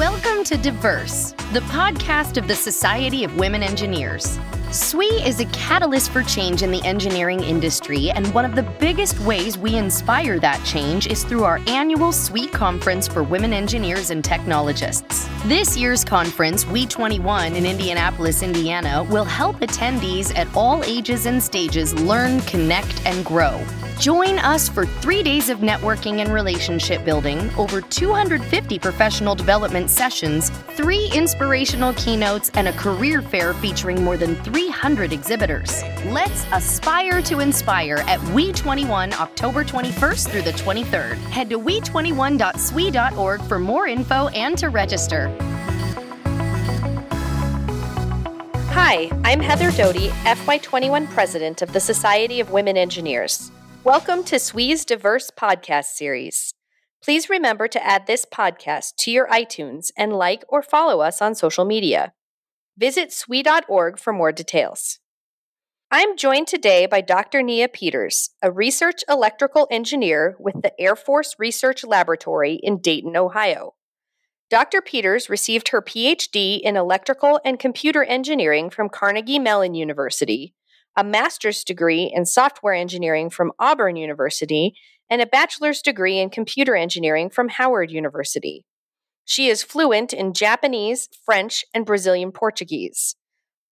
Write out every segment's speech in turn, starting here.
Welcome to Diverse, the podcast of the Society of Women Engineers. SWE is a catalyst for change in the engineering industry, and one of the biggest ways we inspire that change is through our annual SWE Conference for Women Engineers and Technologists. This year's conference, WE21 in Indianapolis, Indiana, will help attendees at all ages and stages learn, connect, and grow. Join us for 3 days of networking and relationship building, over 250 professional development sessions, 3 inspirational keynotes, and a career fair featuring more than 300 exhibitors. Let's aspire to inspire at WE21, October 21st through the 23rd. Head to we21.swe.org for more info and to register. Hi, I'm Heather Doty, FY21 President of the Society of Women Engineers. Welcome to SWE's Diverse podcast series. Please remember to add this podcast to your iTunes and like or follow us on social media. Visit SWE.org for more details. I'm joined today by Dr. Nia Peters, a research electrical engineer with the Air Force Research Laboratory in Dayton, Ohio. Dr. Peters received her PhD in electrical and computer engineering from Carnegie Mellon University, a master's degree in software engineering from Auburn University, and a bachelor's degree in computer engineering from Howard University. She is fluent in Japanese, French, and Brazilian Portuguese.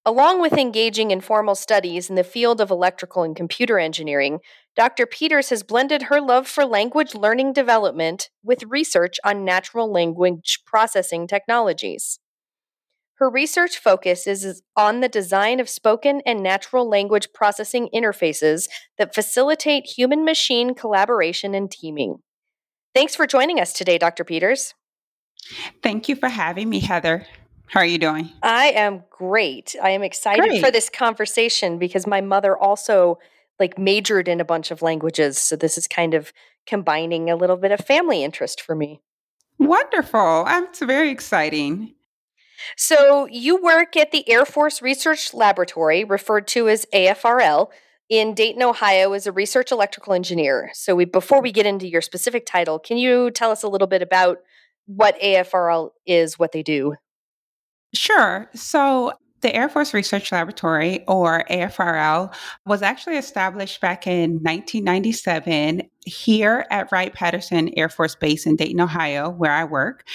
Along with engaging in formal studies in the field of electrical and computer engineering, Dr. Peters has blended her love for language learning development with research on natural language processing technologies. Her research focus is on the design of spoken and natural language processing interfaces that facilitate human-machine collaboration and teaming. Thanks for joining us today, Dr. Peters. Thank you for having me, Heather. How are you doing? I am great. I am excited for this conversation because my mother also majored in a bunch of languages, so this is kind of combining a little bit of family interest for me. Wonderful. That's very exciting. So you work at the Air Force Research Laboratory, referred to as AFRL, in Dayton, Ohio, as a research electrical engineer. So before we get into your specific title, can you tell us a little bit about what AFRL is, what they do? Sure. So the Air Force Research Laboratory, or AFRL, was actually established back in 1997 here at Wright Patterson Air Force Base in Dayton, Ohio, where I work.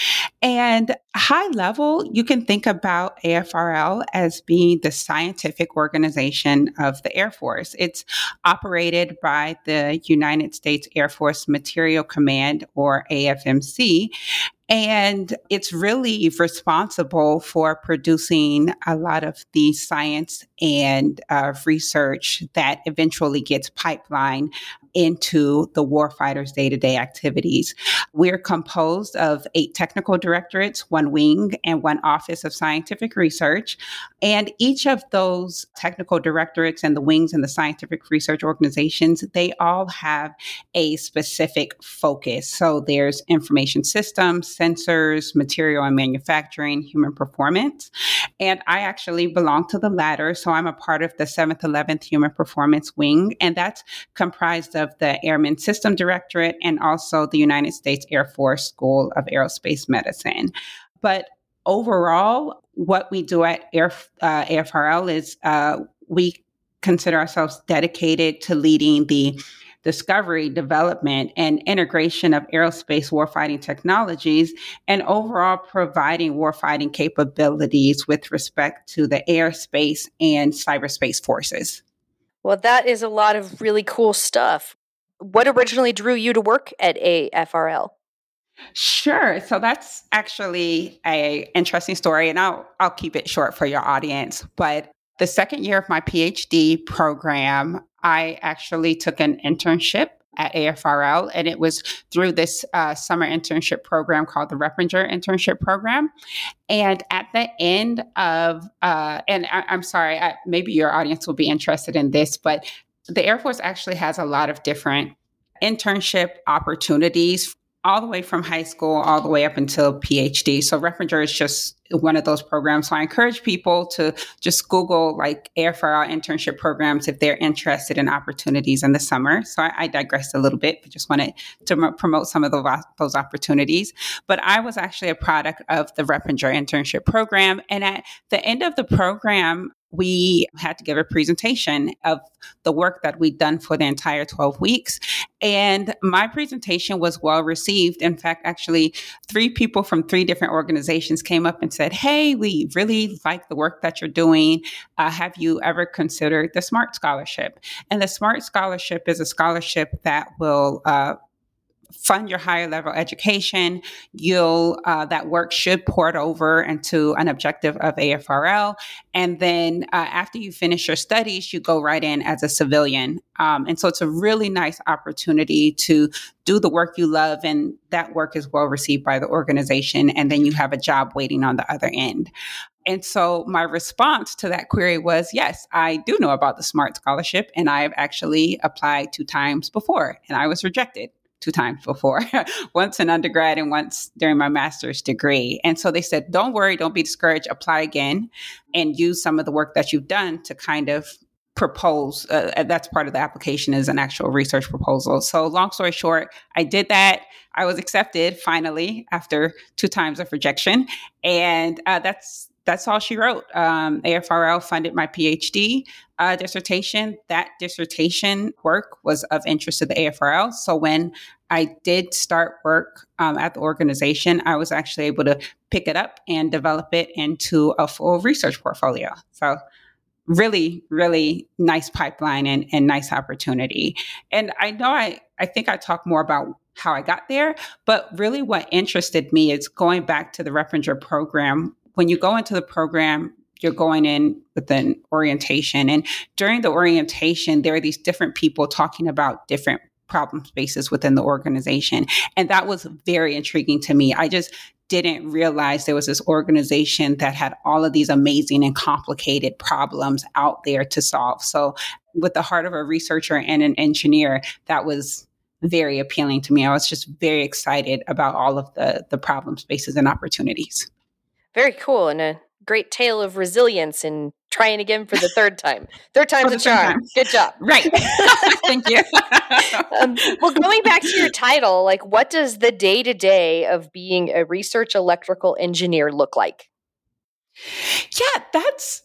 And high level, you can think about AFRL as being the scientific organization of the Air Force. It's operated by the United States Air Force Material Command, or AFMC, and it's really responsible for producing a lot of the science and research that eventually gets pipelined into the warfighters' day-to-day activities. We're composed of 8 technical directorates, 1 wing, and 1 office of scientific research. And each of those technical directorates and the wings and the scientific research organizations, they all have a specific focus. So there's information systems, sensors, material and manufacturing, human performance. And I actually belong to the latter. So I'm a part of the 7th, 11th Human Performance Wing, and that's comprised of the Airman System Directorate and also the United States Air Force School of Aerospace Medicine. But overall, what we do at AFRL is we consider ourselves dedicated to leading the discovery, development, and integration of aerospace warfighting technologies, and overall providing warfighting capabilities with respect to the airspace and cyberspace forces. Well, that is a lot of really cool stuff. What originally drew you to work at AFRL? Sure. So that's actually an interesting story, and I'll keep it short for your audience. But the second year of my PhD program, I actually took an internship at AFRL, and it was through this summer internship program called the Reppinger Internship Program. And at the end of, maybe your audience will be interested in this, but the Air Force actually has a lot of different internship opportunities all the way from high school, all the way up until PhD. So Reppinger is just one of those programs. So I encourage people to just Google like Air for All internship programs if they're interested in opportunities in the summer. So I digressed a little bit, but just wanted to promote some of those opportunities. But I was actually a product of the Reppinger internship program. And at the end of the program, we had to give a presentation of the work that we'd done for the entire 12 weeks. And my presentation was well received. In fact, actually, 3 people from 3 different organizations came up and said, hey, we really like the work that you're doing. Have you ever considered the SMART Scholarship? And the SMART Scholarship is a scholarship that will fund your higher level education. That work should port over into an objective of AFRL. And then after you finish your studies, you go right in as a civilian. And so it's a really nice opportunity to do the work you love, and that work is well received by the organization. And then you have a job waiting on the other end. And so my response to that query was, yes, I do know about the SMART Scholarship, and I have actually applied 2 times before, and I was rejected. 2 times before, once in undergrad and once during my master's degree. And so they said, don't worry, don't be discouraged, apply again and use some of the work that you've done to kind of propose. That's part of the application is an actual research proposal. So long story short, I did that. I was accepted finally after 2 times of rejection. And that's all she wrote. AFRL funded my PhD dissertation. That dissertation work was of interest to the AFRL. So when I did start work at the organization, I was actually able to pick it up and develop it into a full research portfolio. So really, really nice pipeline and nice opportunity. And I know I think I talk more about how I got there, but really what interested me is going back to the Reppinger program. When you go into the program, you're going in with an orientation. And during the orientation, there are these different people talking about different problem spaces within the organization. And that was very intriguing to me. I just didn't realize there was this organization that had all of these amazing and complicated problems out there to solve. So with the heart of a researcher and an engineer, that was very appealing to me. I was just very excited about all of the problem spaces and opportunities. Very cool, and a great tale of resilience and trying again for the 3rd time. 3rd time's a charm. Good job. Right. Thank you. Well, going back to your title, like what does the day-to-day of being a research electrical engineer look like? Yeah, that's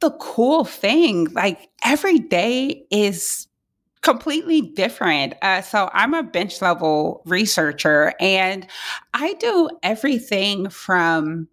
the cool thing. Like every day is completely different. So I'm a bench level researcher and I do everything from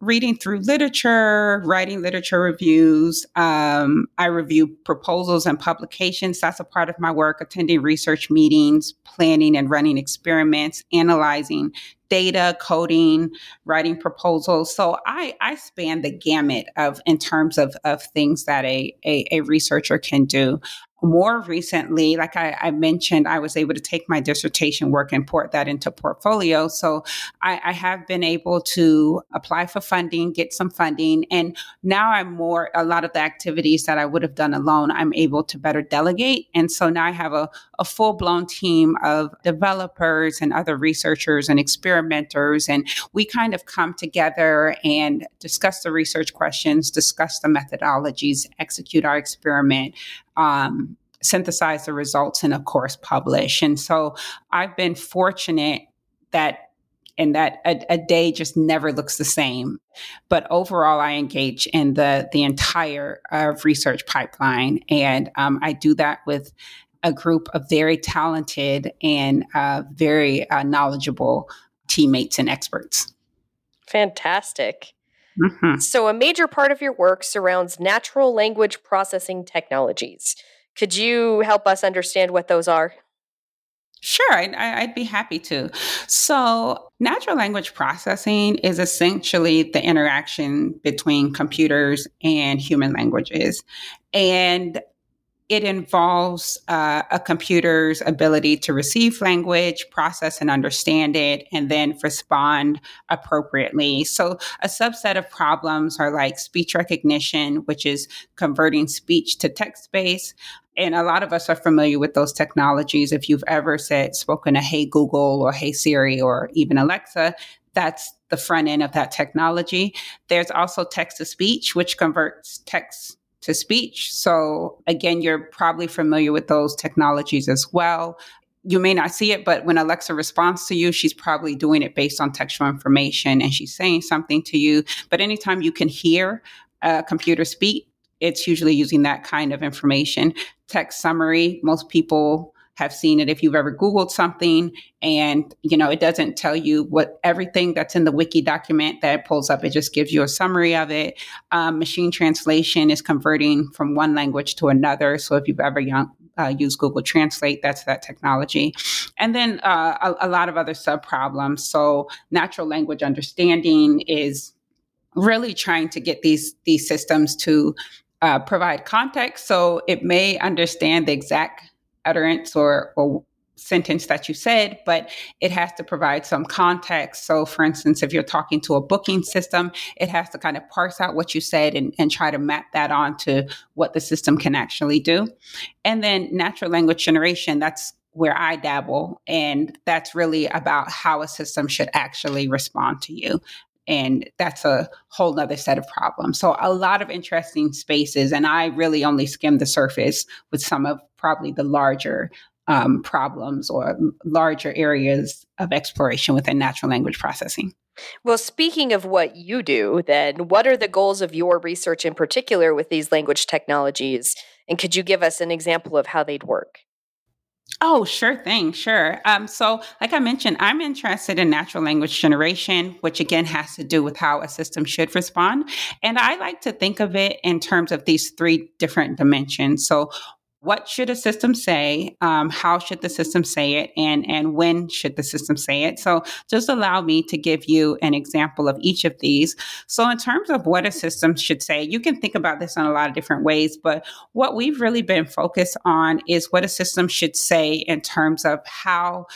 reading through literature, writing literature reviews. I review proposals and publications. That's a part of my work, attending research meetings, planning and running experiments, analyzing data, coding, writing proposals. So I span the gamut of in terms of things that a researcher can do. More recently, like I mentioned, I was able to take my dissertation work and port that into portfolio. So I have been able to apply for funding, get some funding. And now a lot of the activities that I would have done alone, I'm able to better delegate. And so now I have a full-blown team of developers and other researchers and experimenters. And we kind of come together and discuss the research questions, discuss the methodologies, execute our experiment, synthesize the results, and of course, publish. And so I've been fortunate that a day just never looks the same. But overall, I engage in the entire research pipeline. And I do that with a group of very talented and very knowledgeable teammates and experts. Fantastic. Mm-hmm. So a major part of your work surrounds natural language processing technologies. Could you help us understand what those are? Sure, I'd be happy to. So natural language processing is essentially the interaction between computers and human languages. And It involves a computer's ability to receive language, process and understand it, and then respond appropriately. So a subset of problems are like speech recognition, which is converting speech to text-based. And a lot of us are familiar with those technologies. If you've ever spoken to "Hey Google" or "Hey Siri" or even Alexa, that's the front end of that technology. There's also text-to-speech, which converts text to speech. So again, you're probably familiar with those technologies as well. You may not see it, but when Alexa responds to you, she's probably doing it based on textual information and she's saying something to you. But anytime you can hear a computer speak, it's usually using that kind of information. Text summary, most people have seen it if you've ever Googled something and, you know, it doesn't tell you what everything that's in the wiki document that it pulls up. It just gives you a summary of it. Machine translation is converting from one language to another. So if you've ever used Google Translate, that's that technology. And then a lot of other sub problems. So natural language understanding is really trying to get these systems to provide context. So it may understand the exact utterance or sentence that you said, but it has to provide some context. So for instance, if you're talking to a booking system, it has to kind of parse out what you said and try to map that on to what the system can actually do. And then natural language generation, that's where I dabble. And that's really about how a system should actually respond to you. And that's a whole nother set of problems. So a lot of interesting spaces. And I really only skimmed the surface with some of probably the larger problems or larger areas of exploration within natural language processing. Well, speaking of what you do, then, what are the goals of your research in particular with these language technologies? And could you give us an example of how they'd work? Oh, sure thing. Sure. So like I mentioned, I'm interested in natural language generation, which again has to do with how a system should respond. And I like to think of it in terms of these three different dimensions. So what should a system say? How should the system say it? And when should the system say it? So just allow me to give you an example of each of these. So in terms of what a system should say, you can think about this in a lot of different ways, but what we've really been focused on is what a system should say in terms of how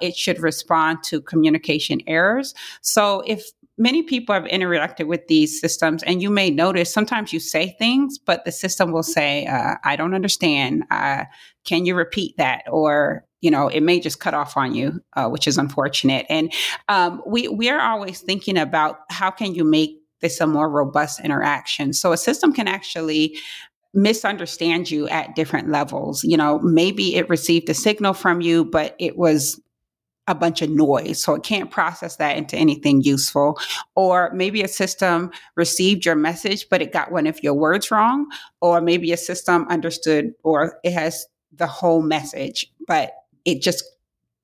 it should respond to communication errors. So if many people have interacted with these systems, and you may notice sometimes you say things, but the system will say, I don't understand. Can you repeat that? Or, you know, it may just cut off on you, which is unfortunate. And we are always thinking about how can you make this a more robust interaction? So a system can actually misunderstand you at different levels. You know, maybe it received a signal from you, but it was a bunch of noise. So it can't process that into anything useful. Or maybe a system received your message, but it got one of your words wrong. Or maybe a system understood, or it has the whole message, but it just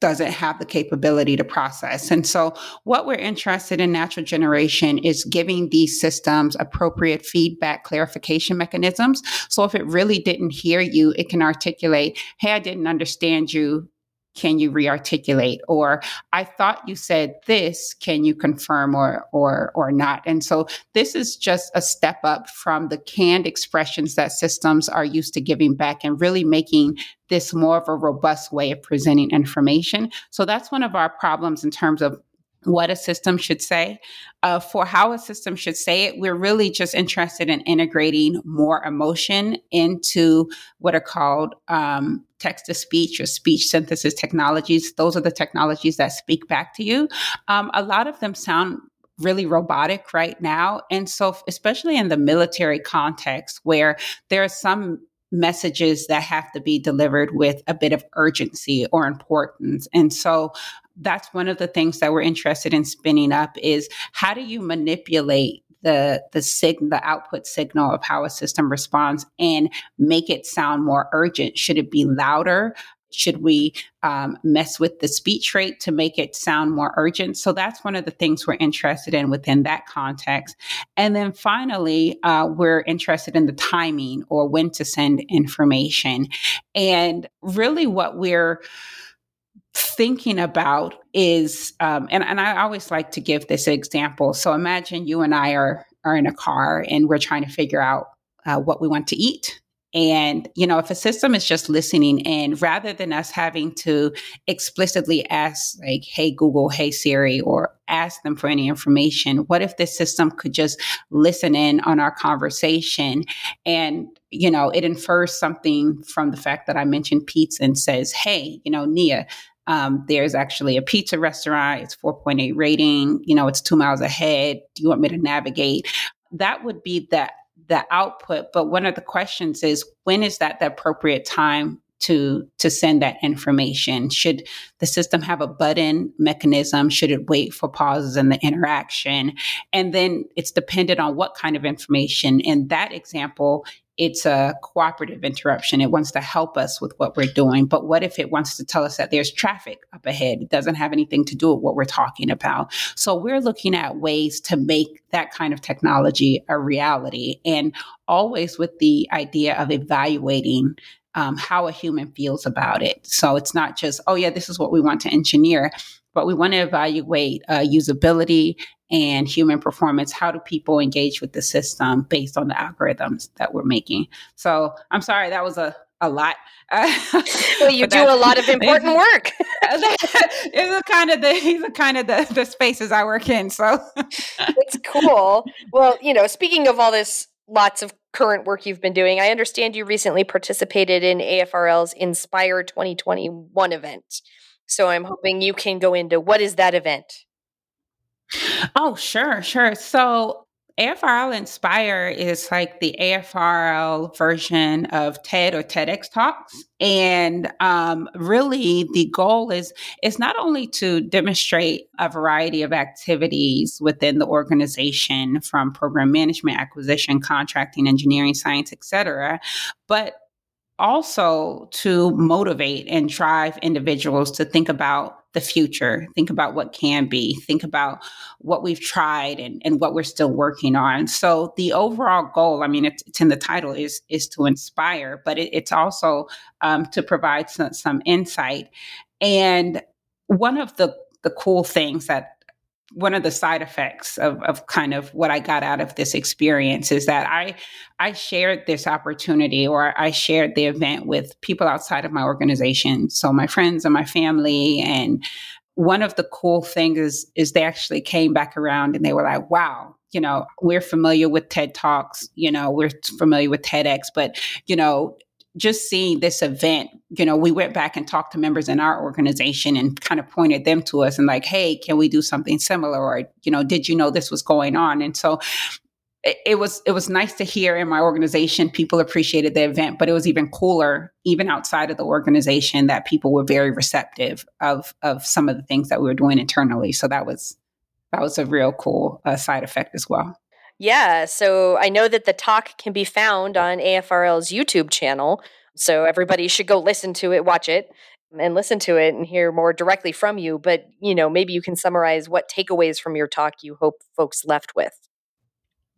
doesn't have the capability to process. And so what we're interested in natural generation is giving these systems appropriate feedback clarification mechanisms. So if it really didn't hear you, it can articulate, hey, I didn't understand you. Can you rearticulate? Or I thought you said this, can you confirm or not? And so this is just a step up from the canned expressions that systems are used to giving back and really making this more of a robust way of presenting information. So that's one of our problems in terms of what a system should say. For how a system should say it, we're really just interested in integrating more emotion into what are called text-to-speech or speech synthesis technologies. Those are the technologies that speak back to you. A lot of them sound really robotic right now. And so especially in the military context where there are some messages that have to be delivered with a bit of urgency or importance. And so that's one of the things that we're interested in spinning up is how do you manipulate the output signal of how a system responds and make it sound more urgent? Should it be louder? Should we mess with the speech rate to make it sound more urgent? So that's one of the things we're interested in within that context. And then finally, we're interested in the timing or when to send information. And really what we're thinking about is, and I always like to give this example. So imagine you and I are in a car and we're trying to figure out what we want to eat. And, you know, if a system is just listening in, rather than us having to explicitly ask, like, hey, Google, hey, Siri, or ask them for any information, what if this system could just listen in on our conversation? And, you know, it infers something from the fact that I mentioned pizza and says, hey, you know, Nia, there's actually a pizza restaurant. It's 4.8 rating. You know, it's 2 miles ahead. Do you want me to navigate? That would be the output. But one of the questions is, when is that the appropriate time to send that information? Should the system have a button mechanism? Should it wait for pauses in the interaction? And then it's dependent on what kind of information. In that example, it's a cooperative interruption. It wants to help us with what we're doing. But what if it wants to tell us that there's traffic up ahead? It doesn't have anything to do with what we're talking about. So we're looking at ways to make that kind of technology a reality, and always with the idea of evaluating how a human feels about it. So it's not just, oh yeah, this is what we want to engineer, but we want to evaluate usability and human performance. How do people engage with the system based on the algorithms that we're making? So I'm sorry, that was a lot. Well, you do a lot of important work. These are kind of the spaces I work in. So it's cool. Well, you know, speaking of all this, lots of current work you've been doing, I understand you recently participated in AFRL's Inspire 2021 event. So I'm hoping you can go into what is that event? Oh, sure. So AFRL Inspire is like the AFRL version of TED or TEDx Talks. And really the goal is not only to demonstrate a variety of activities within the organization, from program management, acquisition, contracting, engineering, science, et cetera, but also to motivate and drive individuals to think about the future, think about what can be, think about what we've tried and what we're still working on. So the overall goal, I mean, it's in the title, is to inspire, but it's also to provide some insight. And one of the cool things that one of the side effects of kind of what I got out of this experience is that I shared this opportunity, or I shared the event, with people outside of my organization. So my friends and my family. And one of the cool things is they actually came back around and they were like, wow, you know, we're familiar with TED Talks, you know, we're familiar with TEDx, but, you know, just seeing this event, you know, we went back and talked to members in our organization and kind of pointed them to us and like, hey, can we do something similar? Or, you know, did you know this was going on? And so it was nice to hear in my organization, people appreciated the event, but it was even cooler, even outside of the organization, that people were very receptive of some of the things that we were doing internally. So that was a real cool side effect as well. Yeah, so I know that the talk can be found on AFRL's YouTube channel, so everybody should go listen to it, watch it, and listen to it and hear more directly from you. But, you know, maybe you can summarize what takeaways from your talk you hope folks left with.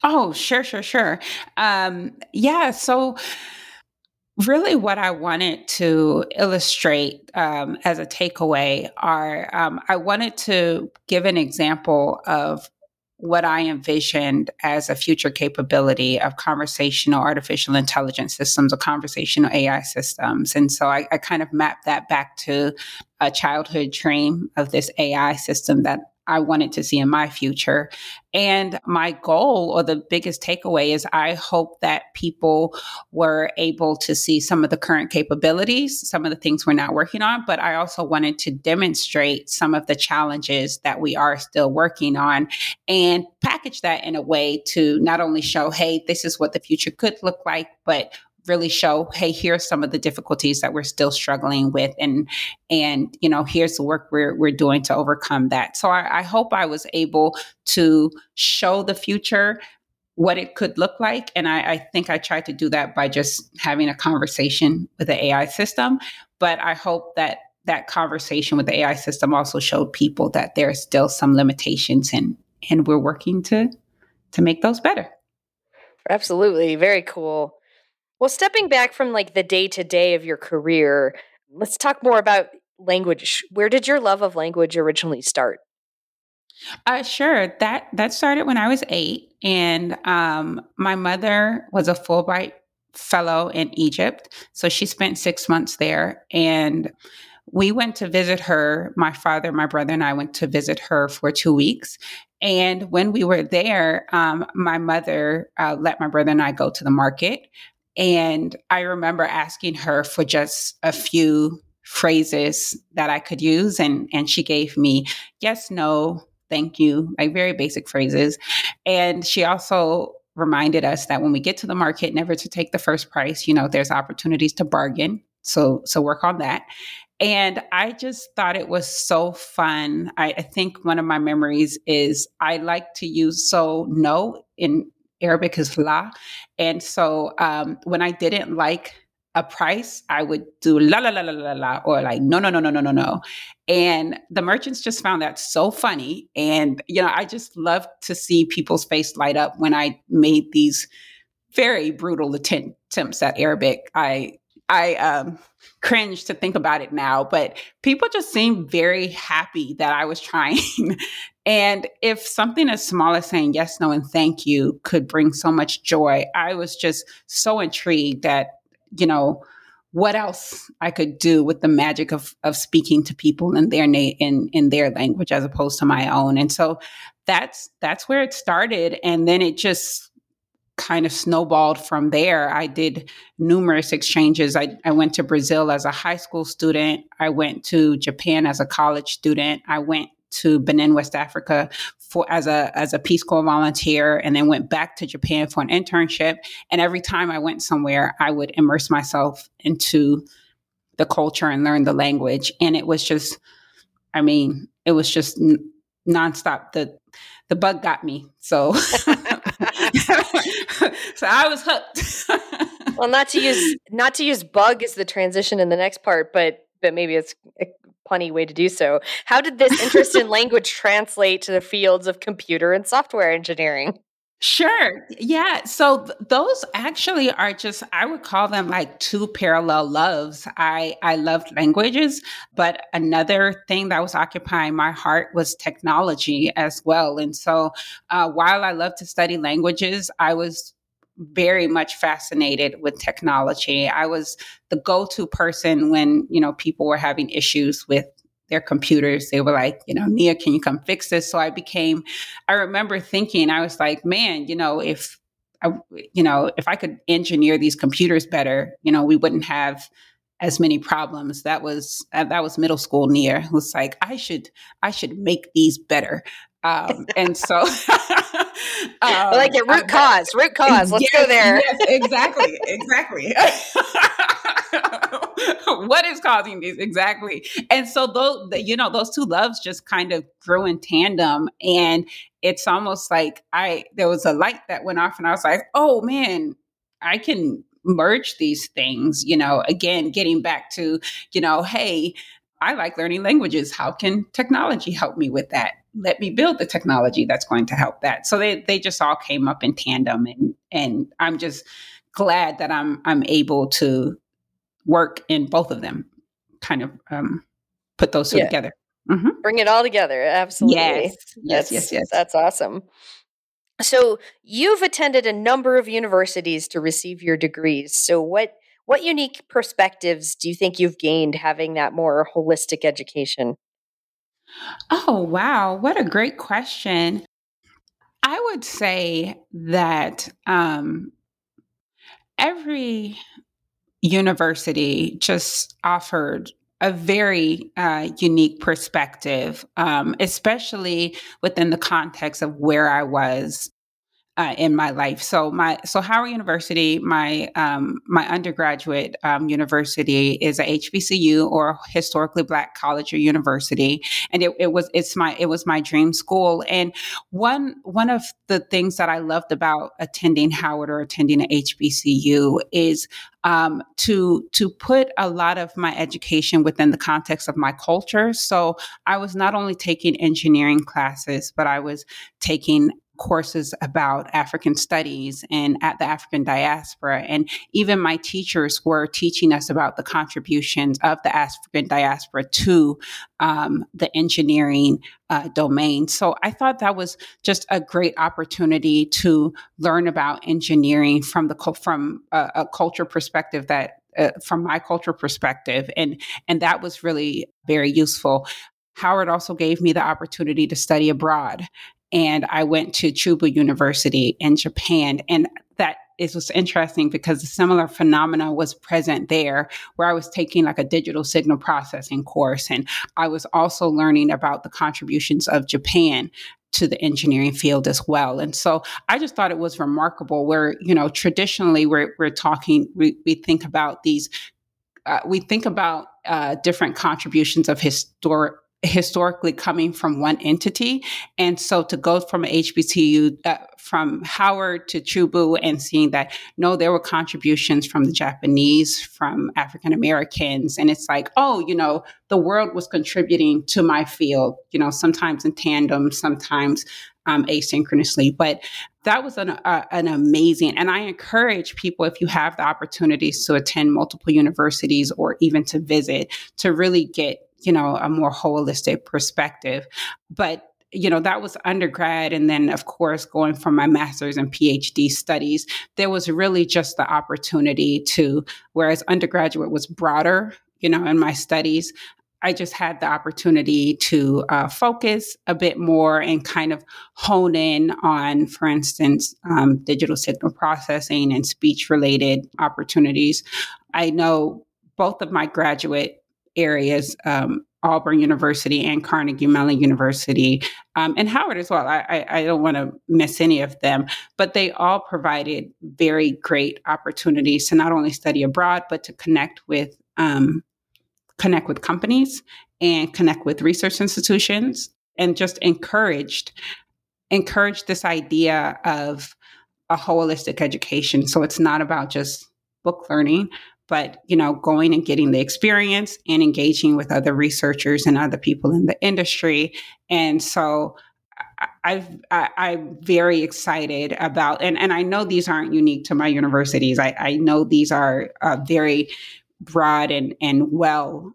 Oh, sure. So really what I wanted to illustrate as a takeaway are I wanted to give an example of what I envisioned as a future capability of conversational artificial intelligence systems or conversational AI systems. And so I kind of mapped that back to a childhood dream of this AI system that I wanted to see in my future. And my goal, or the biggest takeaway, is I hope that people were able to see some of the current capabilities, some of the things we're not working on, but I also wanted to demonstrate some of the challenges that we are still working on and package that in a way to not only show, hey, this is what the future could look like, but really show, hey, here's some of the difficulties that we're still struggling with. And you know, here's the work we're doing to overcome that. So I hope I was able to show the future, what it could look like. And I think I tried to do that by just having a conversation with the AI system. But I hope that that conversation with the AI system also showed people that there are still some limitations, and we're working to make those better. Absolutely. Very cool. Well, stepping back from like the day-to-day of your career, let's talk more about language. Where did your love of language originally start? Sure. That started when I was 8, and my mother was a Fulbright fellow in Egypt. So she spent 6 months there, and we went to visit her. My father, my brother, and I went to visit her for 2 weeks. And when we were there, my mother let my brother and I go to the market. And I remember asking her for just a few phrases that I could use. And she gave me yes, no, thank you, like very basic phrases. And she also reminded us that when we get to the market, never to take the first price. You know, there's opportunities to bargain. So work on that. And I just thought it was so fun. I think one of my memories is I like to use so no in Arabic is la. And so when I didn't like a price, I would do la, la, la, la, la, la, or like, no, no, no, no, no, no, no. And the merchants just found that so funny. And, you know, I just loved to see people's face light up when I made these very brutal attempts at Arabic. I cringe to think about it now, but people just seemed very happy that I was trying. And if something as small as saying yes, no, and thank you could bring so much joy, I was just so intrigued at, you know, what else I could do with the magic of speaking to people in their in their language as opposed to my own. And so that's where it started. And then it just kind of snowballed from there. I did numerous exchanges. I went to Brazil as a high school student. I went to Japan as a college student. I went to Benin, West Africa as a Peace Corps volunteer, and then went back to Japan for an internship. And every time I went somewhere, I would immerse myself into the culture and learn the language. And it was just, I mean, it was just nonstop. The bug got me. So so I was hooked. Well, not to use bug as the transition in the next part, but maybe it's a punny way to do so. How did this interest in language translate to the fields of computer and software engineering? Sure. Yeah. So those actually are just, I would call them like two parallel loves. I loved languages, but another thing that was occupying my heart was technology as well. And so while I love to study languages, I was very much fascinated with technology. I was the go-to person when, you know, people were having issues with their computers. They were like, you know, Nia, can you come fix this? So I remember thinking, I was like, man, you know, if I could engineer these computers better, you know, we wouldn't have as many problems. That was middle school Nia. It was like, I should make these better. And so like your root cause. Let's go there. Yes, exactly. What is causing these? Exactly. And so those two loves just kind of grew in tandem. And it's almost like there was a light that went off and I was like, oh man, I can merge these things, you know, again, getting back to, you know, hey, I like learning languages. How can technology help me with that? Let me build the technology that's going to help that. So they just all came up in tandem, and I'm just glad that I'm able to work in both of them, kind of put those two together. Mm-hmm. Bring it all together. Absolutely. Yes. That's awesome. So you've attended a number of universities to receive your degrees. So what unique perspectives do you think you've gained having that more holistic education? Oh, wow. What a great question. I would say that every university just offered a very unique perspective, especially within the context of where I was in my life. So Howard University, my undergraduate university, is a HBCU, or historically Black college or university, and it was my dream school. And one of the things that I loved about attending Howard or attending an HBCU is to put a lot of my education within the context of my culture. So I was not only taking engineering classes, but I was taking courses about African studies and at the African diaspora. And even my teachers were teaching us about the contributions of the African diaspora to the engineering domain. So I thought that was just a great opportunity to learn about engineering from a culture perspective from my culture perspective. And that was really very useful. Howard also gave me the opportunity to study abroad. And I went to Chubu University in Japan. And it was interesting because a similar phenomena was present there, where I was taking like a digital signal processing course. And I was also learning about the contributions of Japan to the engineering field as well. And so I just thought it was remarkable where, you know, traditionally we think about different contributions of historically coming from one entity. And so to go from HBCU, from Howard to Chubu, and seeing that, no, there were contributions from the Japanese, from African Americans. And it's like, oh, you know, the world was contributing to my field, you know, sometimes in tandem, sometimes asynchronously. But that was an amazing, and I encourage people, if you have the opportunities to attend multiple universities or even to visit, to really get, you know, a more holistic perspective. But, you know, that was undergrad. And then, of course, going from my master's and PhD studies, there was really just the opportunity to, whereas undergraduate was broader, you know, in my studies, I just had the opportunity to focus a bit more and kind of hone in on, for instance, digital signal processing and speech-related opportunities. I know both of my graduate areas, Auburn University and Carnegie Mellon University, and Howard as well. I don't want to miss any of them, but they all provided very great opportunities to not only study abroad, but to connect with companies and connect with research institutions, and just encouraged this idea of a holistic education. So it's not about just book learning, but, you know, going and getting the experience and engaging with other researchers and other people in the industry. And so I'm very excited about, and I know these aren't unique to my universities. I know these are very broad and well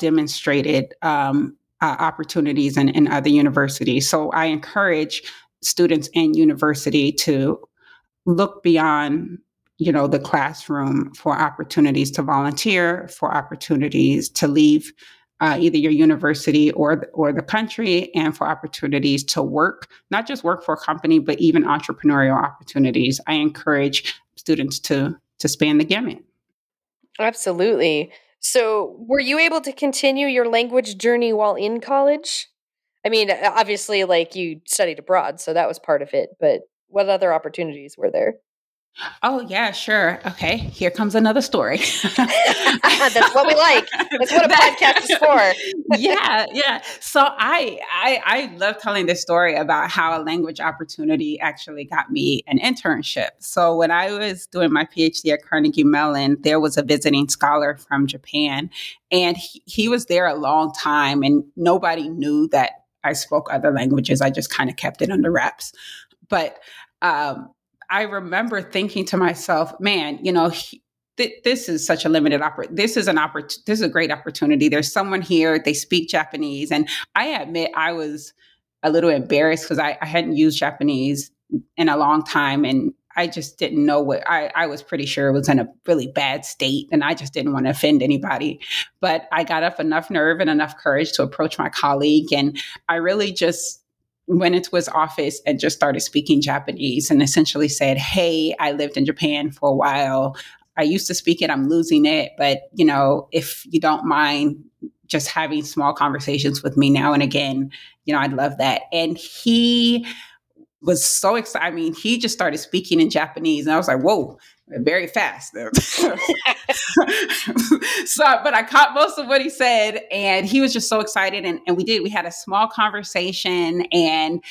demonstrated opportunities in other universities. So I encourage students in university to look beyond, you know, the classroom for opportunities to volunteer, for opportunities to leave either your university or the country, and for opportunities to work, not just work for a company, but even entrepreneurial opportunities. I encourage students to span the gamut. Absolutely. So were you able to continue your language journey while in college? I mean, obviously, like, you studied abroad, so that was part of it, but what other opportunities were there? Oh, yeah, sure. Okay, here comes another story. That's what we like. That's what a podcast is for. Yeah. So I love telling this story about how a language opportunity actually got me an internship. So when I was doing my PhD at Carnegie Mellon, there was a visiting scholar from Japan, and he was there a long time, and nobody knew that I spoke other languages. I just kind of kept it under wraps. But I remember thinking to myself, man, you know, this is such a limited opportunity. This is a great opportunity. There's someone here. They speak Japanese. And I admit I was a little embarrassed because I hadn't used Japanese in a long time. And I just didn't know what I was pretty sure it was in a really bad state. And I just didn't want to offend anybody. But I got up enough nerve and enough courage to approach my colleague. And I really just went into his office and just started speaking Japanese, and essentially said, hey, I lived in Japan for a while. I used to speak it. I'm losing it. But, you know, if you don't mind just having small conversations with me now and again, you know, I'd love that. And he was so excited. I mean, he just started speaking in Japanese, and I was like, whoa, very fast. But I caught most of what he said, and he was just so excited. And we had a small conversation, and,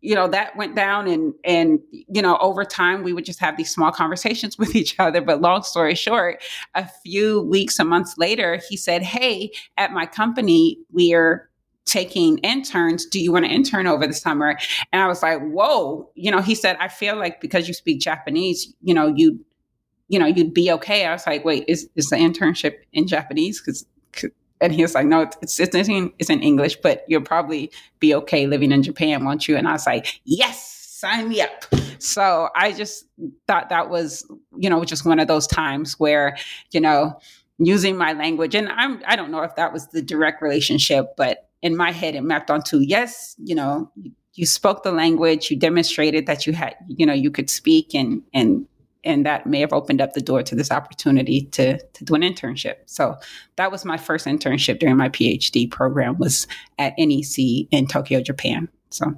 you know, that went down, and, you know, over time we would just have these small conversations with each other. But long story short, a few weeks and months later, he said, hey, at my company, we're taking interns. Do you want to intern over the summer? And I was like, whoa, he said, I feel like because you speak Japanese, you'd be okay. I was like, wait, is the internship in Japanese? And he was like, no, it's in English, but you'll probably be okay living in Japan, won't you? And I was like, yes, sign me up. So I just thought that was, just one of those times where, using my language. And I don't know if that was the direct relationship, but in my head, it mapped onto, yes, you spoke the language, you demonstrated that you had, you could speak and that may have opened up the door to this opportunity to do an internship. So that was my first internship during my PhD program, was at NEC in Tokyo, Japan. So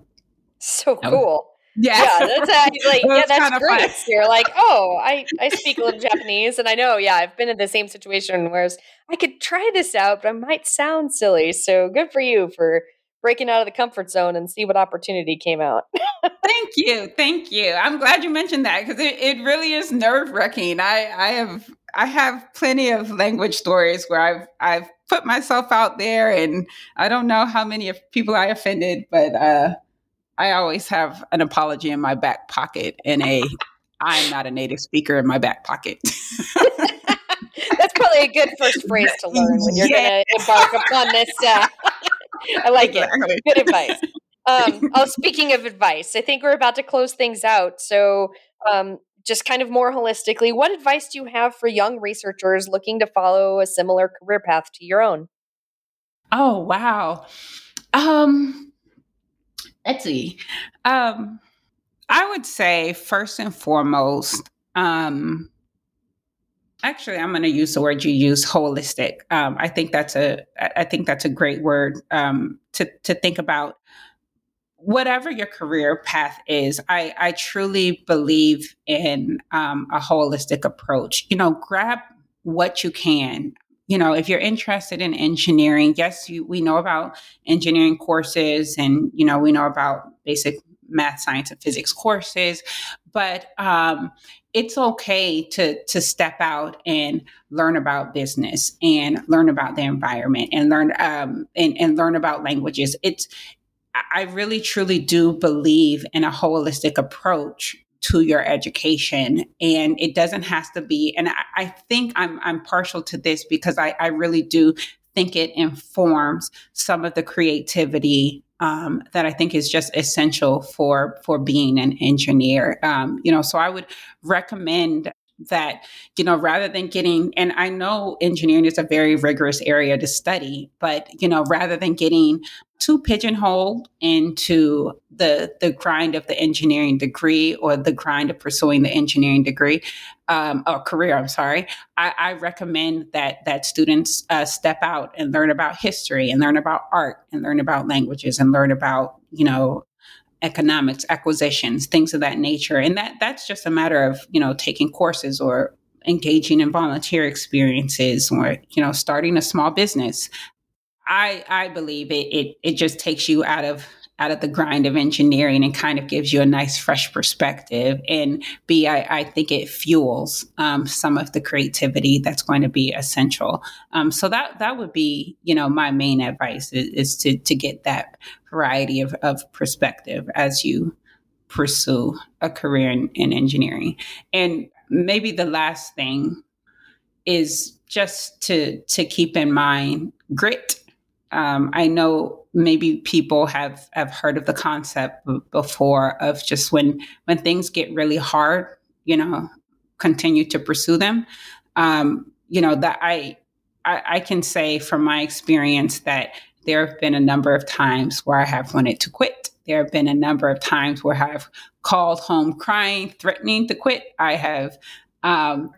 cool. Yeah, that's actually, that's great. You're like, oh, I speak a little Japanese, and I know, I've been in the same situation where I could try this out, but I might sound silly. So good for you for breaking out of the comfort zone and see what opportunity came out. Thank you. I'm glad you mentioned that, because it really is nerve wracking. I have plenty of language stories where I've put myself out there, and I don't know how many people I offended, but I always have an apology in my back pocket and I'm not a native speaker in my back pocket. That's probably a good first phrase to learn when you're going to embark upon this. I like it. Good advice. Speaking of advice, I think we're about to close things out. So just kind of more holistically, what advice do you have for young researchers looking to follow a similar career path to your own? Oh, wow. Let's see. I would say first and foremost, actually, I'm going to use the word you use, holistic. I think that's a great word to think about. Whatever your career path is, I truly believe in a holistic approach. Grab what you can. If you're interested in engineering, yes, we know about engineering courses and, we know about basic math, science, and physics courses, but it's okay to step out and learn about business and learn about the environment and learn about languages. I really, truly do believe in a holistic approach to your education. And it doesn't have to be, and I think I'm partial to this because I really do think it informs some of the creativity that I think is just essential for being an engineer. So I would recommend that, rather than getting, and I know engineering is a very rigorous area to study, but, rather than getting too pigeonholed into the grind of the engineering degree or the grind of pursuing the engineering degree or career, I'm sorry, I recommend that students step out and learn about history and learn about art and learn about languages and learn about, economics, acquisitions, things of that nature. And that's just a matter of, taking courses or engaging in volunteer experiences or, starting a small business. I believe it just takes you out of the grind of engineering and kind of gives you a nice fresh perspective. And B, I think it fuels some of the creativity that's going to be essential. So that would be, my main advice is to get that variety of perspective as you pursue a career in engineering. And maybe the last thing is just to keep in mind grit. I know maybe people have heard of the concept before of just when things get really hard, continue to pursue them. That I can say from my experience that there have been a number of times where I have wanted to quit. There have been a number of times where I've called home crying, threatening to quit. I have,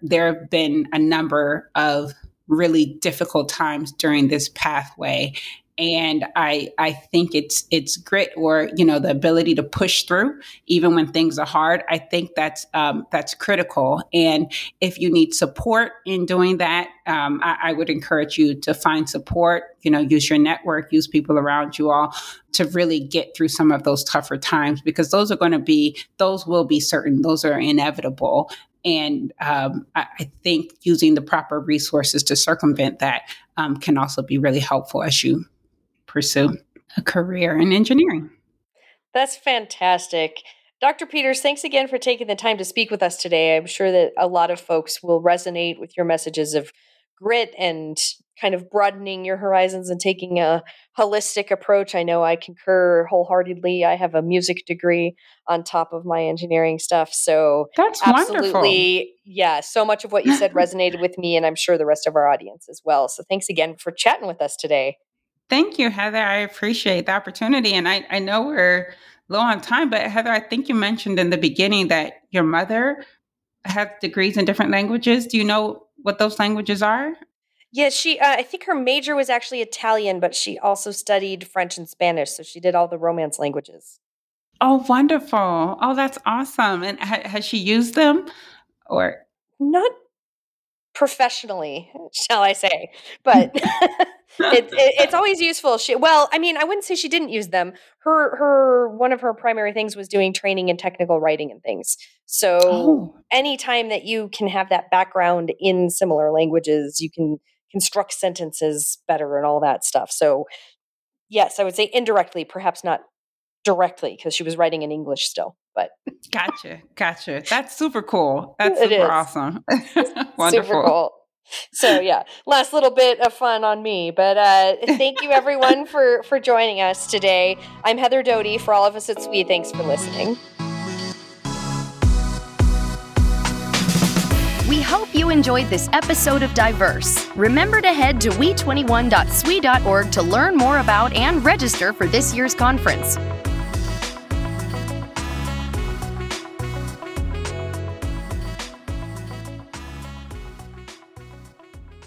there have been a number of really difficult times during this pathway. And I think it's grit or, the ability to push through even when things are hard. I think that's critical. And if you need support in doing that, I would encourage you to find support, use your network, use people around you all to really get through some of those tougher times, because those will be certain. Those are inevitable. And I think using the proper resources to circumvent that can also be really helpful as you pursue. a career in engineering. That's fantastic. Dr. Peters, thanks again for taking the time to speak with us today. I'm sure that a lot of folks will resonate with your messages of grit and kind of broadening your horizons and taking a holistic approach. I know I concur wholeheartedly. I have a music degree on top of my engineering stuff. So that's absolutely wonderful. Yeah, so much of what you said resonated with me, and I'm sure the rest of our audience as well. So thanks again for chatting with us today. Thank you, Heather. I appreciate the opportunity. And I know we're low on time, but Heather, I think you mentioned in the beginning that your mother has degrees in different languages. Do you know what those languages are? Yeah, she. I think her major was actually Italian, but she also studied French and Spanish. So she did all the Romance languages. Oh, wonderful. Oh, that's awesome. And has she used them or? Not professionally, shall I say, but it's always useful. I wouldn't say she didn't use them. Her one of her primary things was doing training in technical writing and things. So anytime that you can have that background in similar languages, you can construct sentences better and all that stuff. So yes, I would say indirectly, perhaps not directly, because she was writing in English still. But Gotcha. That's super cool. That's super awesome. Wonderful. Super cool. So yeah, last little bit of fun on me, but thank you everyone for joining us today. I'm Heather Doty. For all of us, it's WE. Thanks for listening. We hope you enjoyed this episode of Diverse. Remember to head to we21.swe.org to learn more about and register for this year's conference.